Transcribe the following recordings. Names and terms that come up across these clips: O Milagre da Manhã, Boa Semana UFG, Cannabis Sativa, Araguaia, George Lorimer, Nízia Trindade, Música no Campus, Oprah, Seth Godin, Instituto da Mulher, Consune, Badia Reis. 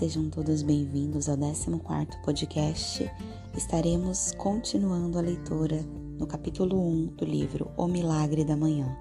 Sejam todos bem-vindos ao 14º podcast. Estaremos continuando a leitura no capítulo 1 do livro O Milagre da Manhã.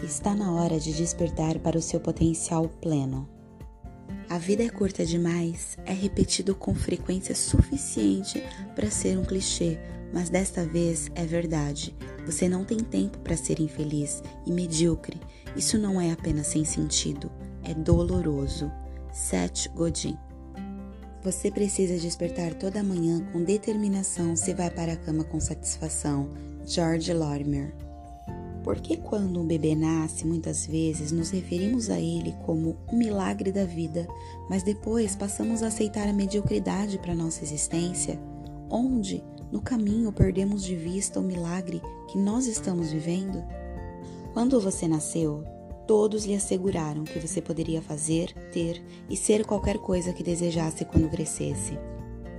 Está na hora de despertar para o seu potencial pleno. A vida é curta demais, é repetido com frequência suficiente para ser um clichê, mas desta vez é verdade. Você não tem tempo para ser infeliz e medíocre. Isso não é apenas sem sentido, é doloroso. Seth Godin. Você precisa despertar toda manhã com determinação se vai para a cama com satisfação. George Lorimer. Porque quando um bebê nasce, muitas vezes nos referimos a ele como um milagre da vida, mas depois passamos a aceitar a mediocridade para nossa existência, onde, no caminho, perdemos de vista o milagre que nós estamos vivendo? Quando você nasceu, todos lhe asseguraram que você poderia fazer, ter e ser qualquer coisa que desejasse quando crescesse.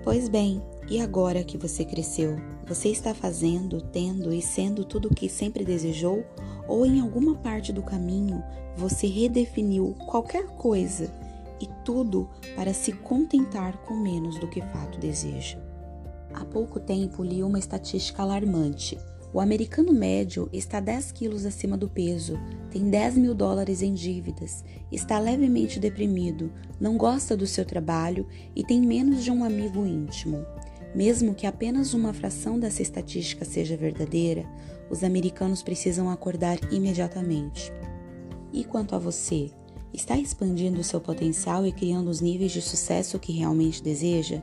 Pois bem, e agora que você cresceu, você está fazendo, tendo e sendo tudo o que sempre desejou? Ou em alguma parte do caminho, você redefiniu qualquer coisa e tudo para se contentar com menos do que fato deseja? Há pouco tempo li uma estatística alarmante. O americano médio está 10 quilos acima do peso, tem $10.000 em dívidas, está levemente deprimido, não gosta do seu trabalho e tem menos de um amigo íntimo. Mesmo que apenas uma fração dessa estatística seja verdadeira, os americanos precisam acordar imediatamente. E quanto a você? Está expandindo o seu potencial e criando os níveis de sucesso que realmente deseja?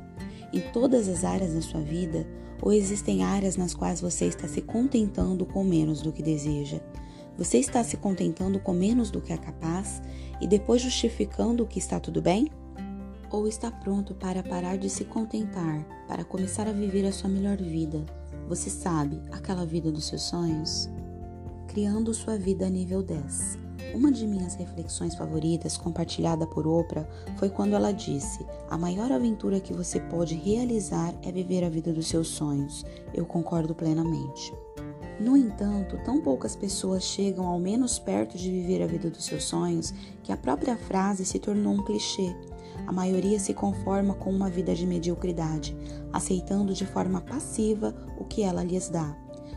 Em todas as áreas da sua vida, ou existem áreas nas quais você está se contentando com menos do que deseja? Você está se contentando com menos do que é capaz e depois justificando que está tudo bem? Ou está pronto para parar de se contentar, para começar a viver a sua melhor vida? Você sabe, aquela vida dos seus sonhos? Criando sua vida a nível 10. Uma de minhas reflexões favoritas, compartilhada por Oprah, foi quando ela disse: "A maior aventura que você pode realizar é viver a vida dos seus sonhos." Eu concordo plenamente. No entanto, tão poucas pessoas chegam ao menos perto de viver a vida dos seus sonhos que a própria frase se tornou um clichê. A maioria se conforma com uma vida de mediocridade, aceitando de forma passiva o que ela lhes dá.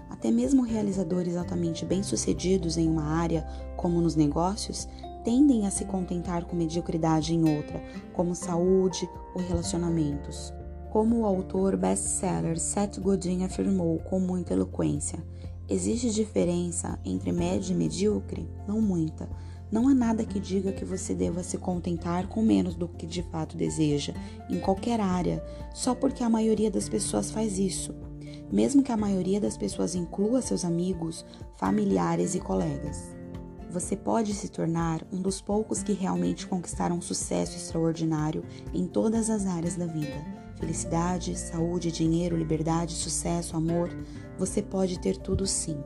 Até mesmo realizadores altamente bem-sucedidos em uma área, como nos negócios, tendem a se contentar com mediocridade em outra, como saúde ou relacionamentos. Como o autor best-seller Seth Godin afirmou com muita eloquência, existe diferença entre médio e medíocre? Não muita. Não há nada que diga que você deva se contentar com menos do que de fato deseja, em qualquer área, só porque a maioria das pessoas faz isso. Mesmo que a maioria das pessoas inclua seus amigos, familiares e colegas. Você pode se tornar um dos poucos que realmente conquistaram um sucesso extraordinário em todas as áreas da vida. Felicidade, saúde, dinheiro, liberdade, sucesso, amor. Você pode ter tudo sim.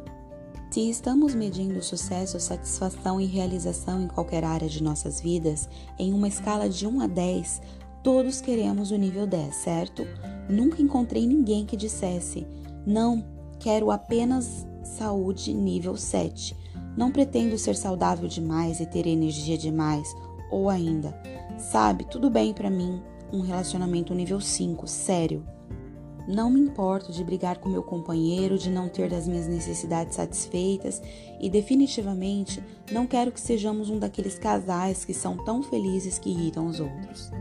Se estamos medindo sucesso, satisfação e realização em qualquer área de nossas vidas, em uma escala de 1 a 10, todos queremos o nível 10, certo? Nunca encontrei ninguém que dissesse: "Não, quero apenas saúde nível 7. Não pretendo ser saudável demais e ter energia demais." Ou ainda: "Sabe, tudo bem pra mim um relacionamento nível 5, sério. Não me importo de brigar com meu companheiro, de não ter das minhas necessidades satisfeitas e definitivamente não quero que sejamos um daqueles casais que são tão felizes que irritam os outros."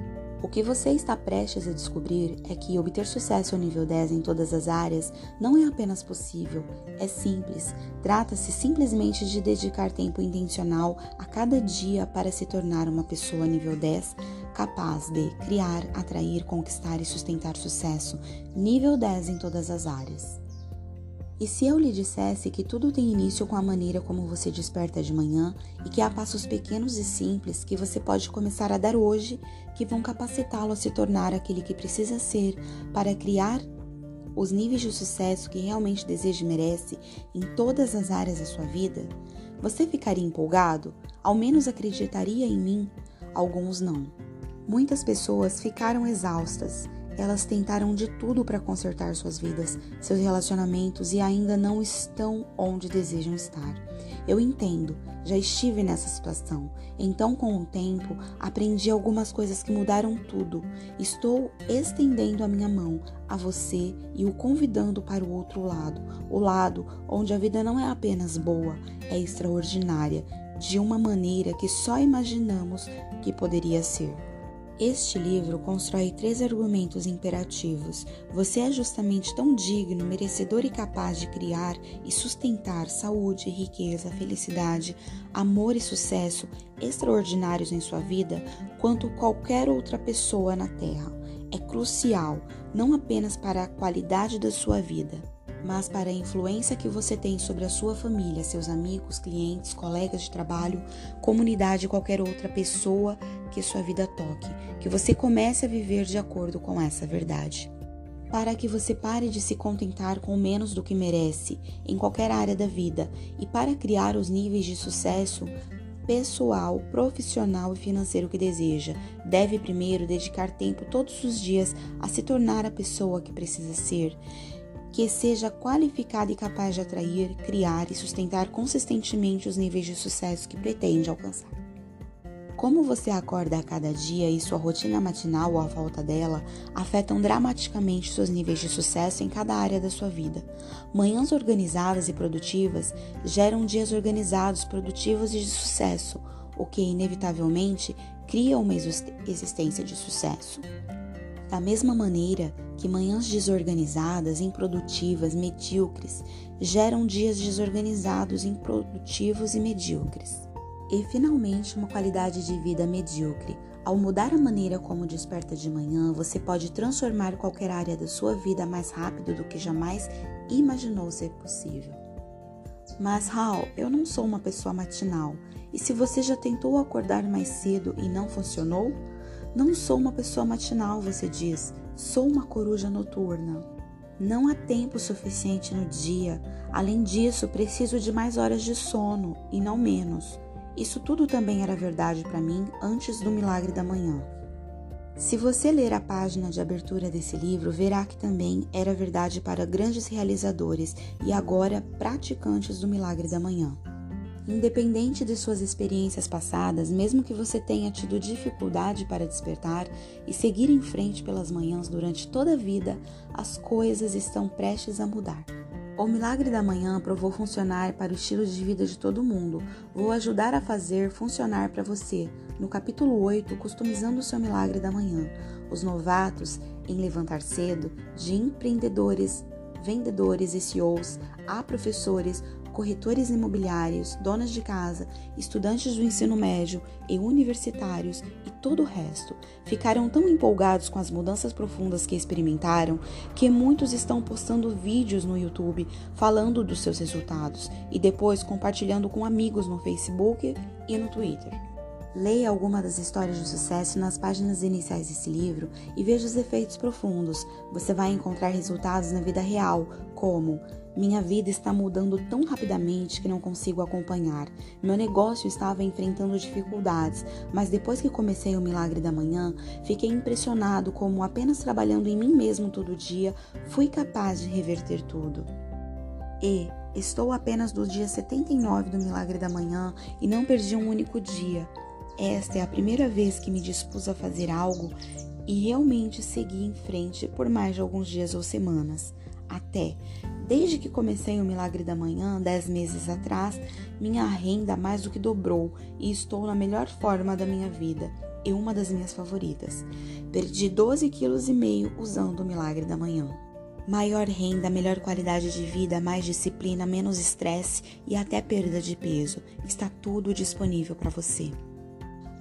O que você está prestes a descobrir é que obter sucesso ao nível 10 em todas as áreas não é apenas possível, é simples. Trata-se simplesmente de dedicar tempo intencional a cada dia para se tornar uma pessoa nível 10, capaz de criar, atrair, conquistar e sustentar sucesso, nível 10 em todas as áreas. E se eu lhe dissesse que tudo tem início com a maneira como você desperta de manhã e que há passos pequenos e simples que você pode começar a dar hoje que vão capacitá-lo a se tornar aquele que precisa ser para criar os níveis de sucesso que realmente deseja e merece em todas as áreas da sua vida? Você ficaria empolgado? Ao menos acreditaria em mim? Alguns não. Muitas pessoas ficaram exaustas. Elas tentaram de tudo para consertar suas vidas, seus relacionamentos e ainda não estão onde desejam estar. Eu entendo, já estive nessa situação. Então, com o tempo, aprendi algumas coisas que mudaram tudo. Estou estendendo a minha mão a você e o convidando para o outro lado, o lado onde a vida não é apenas boa, é extraordinária, de uma maneira que só imaginamos que poderia ser. Este livro constrói 3 argumentos imperativos. Você é justamente tão digno, merecedor e capaz de criar e sustentar saúde, riqueza, felicidade, amor e sucesso extraordinários em sua vida quanto qualquer outra pessoa na Terra. É crucial, não apenas para a qualidade da sua vida, mas para a influência que você tem sobre a sua família, seus amigos, clientes, colegas de trabalho, comunidade e qualquer outra pessoa que sua vida toque, que você comece a viver de acordo com essa verdade. Para que você pare de se contentar com menos do que merece, em qualquer área da vida, e para criar os níveis de sucesso pessoal, profissional e financeiro que deseja, deve primeiro dedicar tempo todos os dias a se tornar a pessoa que precisa ser, que seja qualificada e capaz de atrair, criar e sustentar consistentemente os níveis de sucesso que pretende alcançar. Como você acorda a cada dia e sua rotina matinal ou a volta dela afetam dramaticamente seus níveis de sucesso em cada área da sua vida. Manhãs organizadas e produtivas geram dias organizados, produtivos e de sucesso, o que inevitavelmente cria uma existência de sucesso. Da mesma maneira que manhãs desorganizadas, improdutivas, medíocres, geram dias desorganizados, improdutivos e medíocres. E, finalmente, uma qualidade de vida medíocre. Ao mudar a maneira como desperta de manhã, você pode transformar qualquer área da sua vida mais rápido do que jamais imaginou ser possível. Mas, Raul, eu não sou uma pessoa matinal. E se você já tentou acordar mais cedo e não funcionou? Não sou uma pessoa matinal, você diz. Sou uma coruja noturna. Não há tempo suficiente no dia. Além disso, preciso de mais horas de sono e não menos. Isso tudo também era verdade para mim antes do Milagre da Manhã. Se você ler a página de abertura desse livro, verá que também era verdade para grandes realizadores e agora praticantes do Milagre da Manhã. Independente de suas experiências passadas, mesmo que você tenha tido dificuldade para despertar e seguir em frente pelas manhãs durante toda a vida, as coisas estão prestes a mudar. O Milagre da Manhã provou funcionar para o estilo de vida de todo mundo. Vou ajudar a fazer funcionar para você, no capítulo 8, customizando o seu Milagre da Manhã. Os novatos em levantar cedo, de empreendedores, vendedores e CEOs, a professores, corretores imobiliários, donas de casa, estudantes do ensino médio e universitários e todo o resto, ficaram tão empolgados com as mudanças profundas que experimentaram que muitos estão postando vídeos no YouTube falando dos seus resultados e depois compartilhando com amigos no Facebook e no Twitter. Leia alguma das histórias de sucesso nas páginas iniciais desse livro e veja os efeitos profundos. Você vai encontrar resultados na vida real, como: minha vida está mudando tão rapidamente que não consigo acompanhar. Meu negócio estava enfrentando dificuldades, mas depois que comecei o Milagre da Manhã, fiquei impressionado como apenas trabalhando em mim mesmo todo dia, fui capaz de reverter tudo. E estou apenas no dia 79 do Milagre da Manhã e não perdi um único dia. Esta é a primeira vez que me dispus a fazer algo e realmente segui em frente por mais de alguns dias ou semanas. Desde que comecei o Milagre da Manhã, 10 meses atrás, minha renda mais do que dobrou e estou na melhor forma da minha vida e uma das minhas favoritas. Perdi 12,5 kg usando o Milagre da Manhã. Maior renda, melhor qualidade de vida, mais disciplina, menos estresse e até perda de peso. Está tudo disponível para você.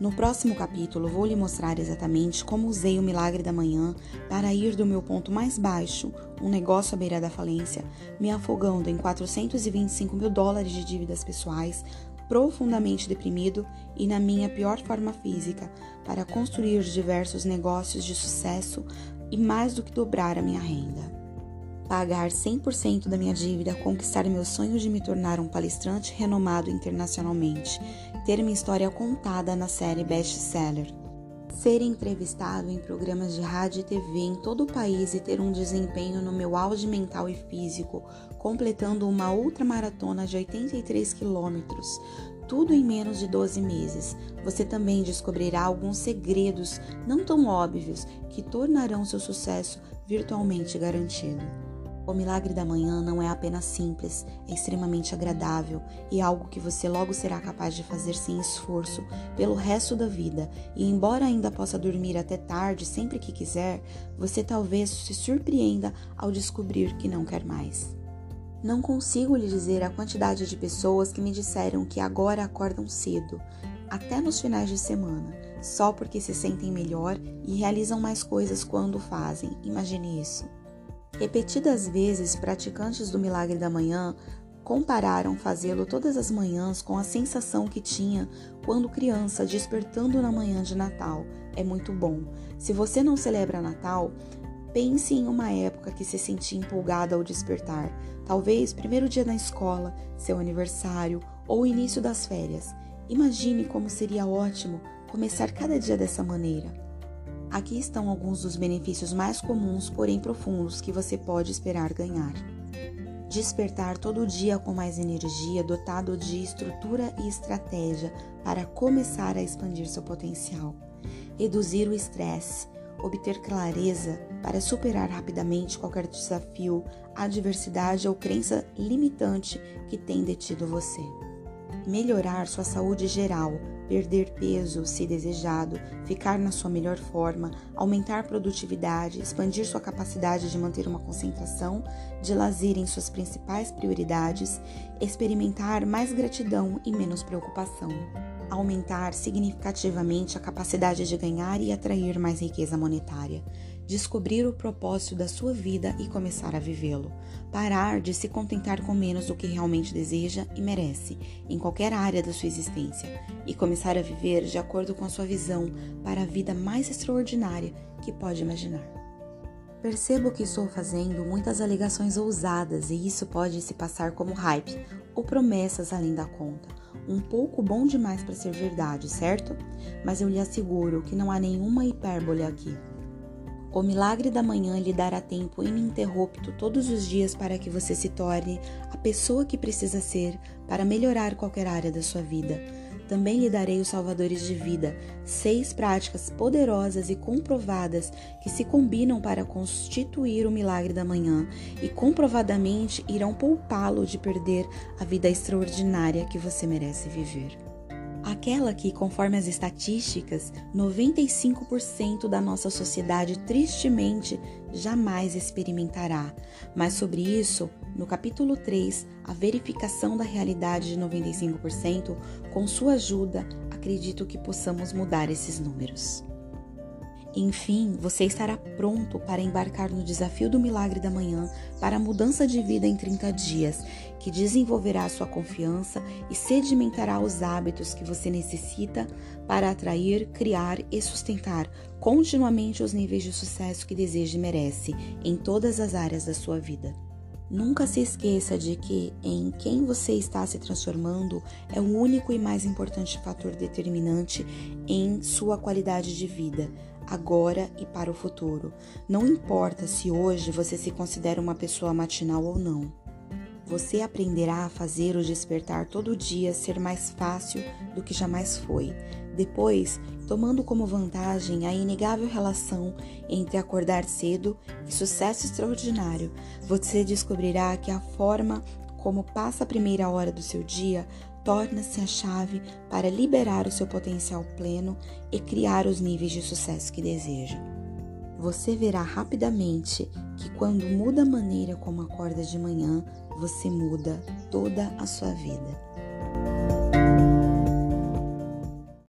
No próximo capítulo, vou lhe mostrar exatamente como usei o Milagre da Manhã para ir do meu ponto mais baixo, um negócio à beira da falência, me afogando em $425 mil de dívidas pessoais, profundamente deprimido e na minha pior forma física, para construir diversos negócios de sucesso e mais do que dobrar a minha renda. Pagar 100% da minha dívida, conquistar meu sonho de me tornar um palestrante renomado internacionalmente, ter minha história contada na série best-seller, ser entrevistado em programas de rádio e TV em todo o país e ter um desempenho no meu auge mental e físico, completando uma outra maratona de 83 quilômetros, tudo em menos de 12 meses. Você também descobrirá alguns segredos não tão óbvios que tornarão seu sucesso virtualmente garantido. O Milagre da Manhã não é apenas simples, é extremamente agradável e algo que você logo será capaz de fazer sem esforço pelo resto da vida. E embora ainda possa dormir até tarde sempre que quiser, você talvez se surpreenda ao descobrir que não quer mais. Não consigo lhe dizer a quantidade de pessoas que me disseram que agora acordam cedo, até nos finais de semana, só porque se sentem melhor e realizam mais coisas quando fazem. Imagine isso. Repetidas vezes, praticantes do Milagre da Manhã compararam fazê-lo todas as manhãs com a sensação que tinha quando criança despertando na manhã de Natal. É muito bom. Se você não celebra Natal, pense em uma época que se sentia empolgada ao despertar. Talvez primeiro dia na escola, seu aniversário ou início das férias. Imagine como seria ótimo começar cada dia dessa maneira. Aqui estão alguns dos benefícios mais comuns, porém profundos, que você pode esperar ganhar. Despertar todo dia com mais energia, dotado de estrutura e estratégia para começar a expandir seu potencial. Reduzir o estresse, obter clareza para superar rapidamente qualquer desafio, adversidade ou crença limitante que tem detido você. Melhorar sua saúde geral, perder peso, se desejado, ficar na sua melhor forma, aumentar produtividade, expandir sua capacidade de manter uma concentração de lazer em suas principais prioridades, experimentar mais gratidão e menos preocupação. Aumentar significativamente a capacidade de ganhar e atrair mais riqueza monetária. Descobrir o propósito da sua vida e começar a vivê-lo. Parar de se contentar com menos do que realmente deseja e merece, em qualquer área da sua existência, e começar a viver de acordo com a sua visão para a vida mais extraordinária que pode imaginar. Percebo que estou fazendo muitas alegações ousadas e isso pode se passar como hype ou promessas além da conta. Um pouco bom demais para ser verdade, certo? Mas eu lhe asseguro que não há nenhuma hipérbole aqui. O Milagre da Manhã lhe dará tempo ininterrupto todos os dias para que você se torne a pessoa que precisa ser para melhorar qualquer área da sua vida. Também lhe darei os salvadores de vida, 6 práticas poderosas e comprovadas que se combinam para constituir o Milagre da Manhã e comprovadamente irão poupá-lo de perder a vida extraordinária que você merece viver. Aquela que, conforme as estatísticas, 95% da nossa sociedade tristemente jamais experimentará. Mas sobre isso, no capítulo 3, a verificação da realidade de 95%, com sua ajuda, acredito que possamos mudar esses números. Enfim, você estará pronto para embarcar no desafio do Milagre da Manhã para a mudança de vida em 30 dias, que desenvolverá sua confiança e sedimentará os hábitos que você necessita para atrair, criar e sustentar continuamente os níveis de sucesso que deseja e merece em todas as áreas da sua vida. Nunca se esqueça de que em quem você está se transformando é o único e mais importante fator determinante em sua qualidade de vida, agora e para o futuro. Não importa se hoje você se considera uma pessoa matinal ou não. Você aprenderá a fazer o despertar todo dia ser mais fácil do que jamais foi. Depois, tomando como vantagem a inegável relação entre acordar cedo e sucesso extraordinário, você descobrirá que a forma como passa a primeira hora do seu dia torna-se a chave para liberar o seu potencial pleno e criar os níveis de sucesso que deseja. Você verá rapidamente que quando muda a maneira como acorda de manhã, você muda toda a sua vida.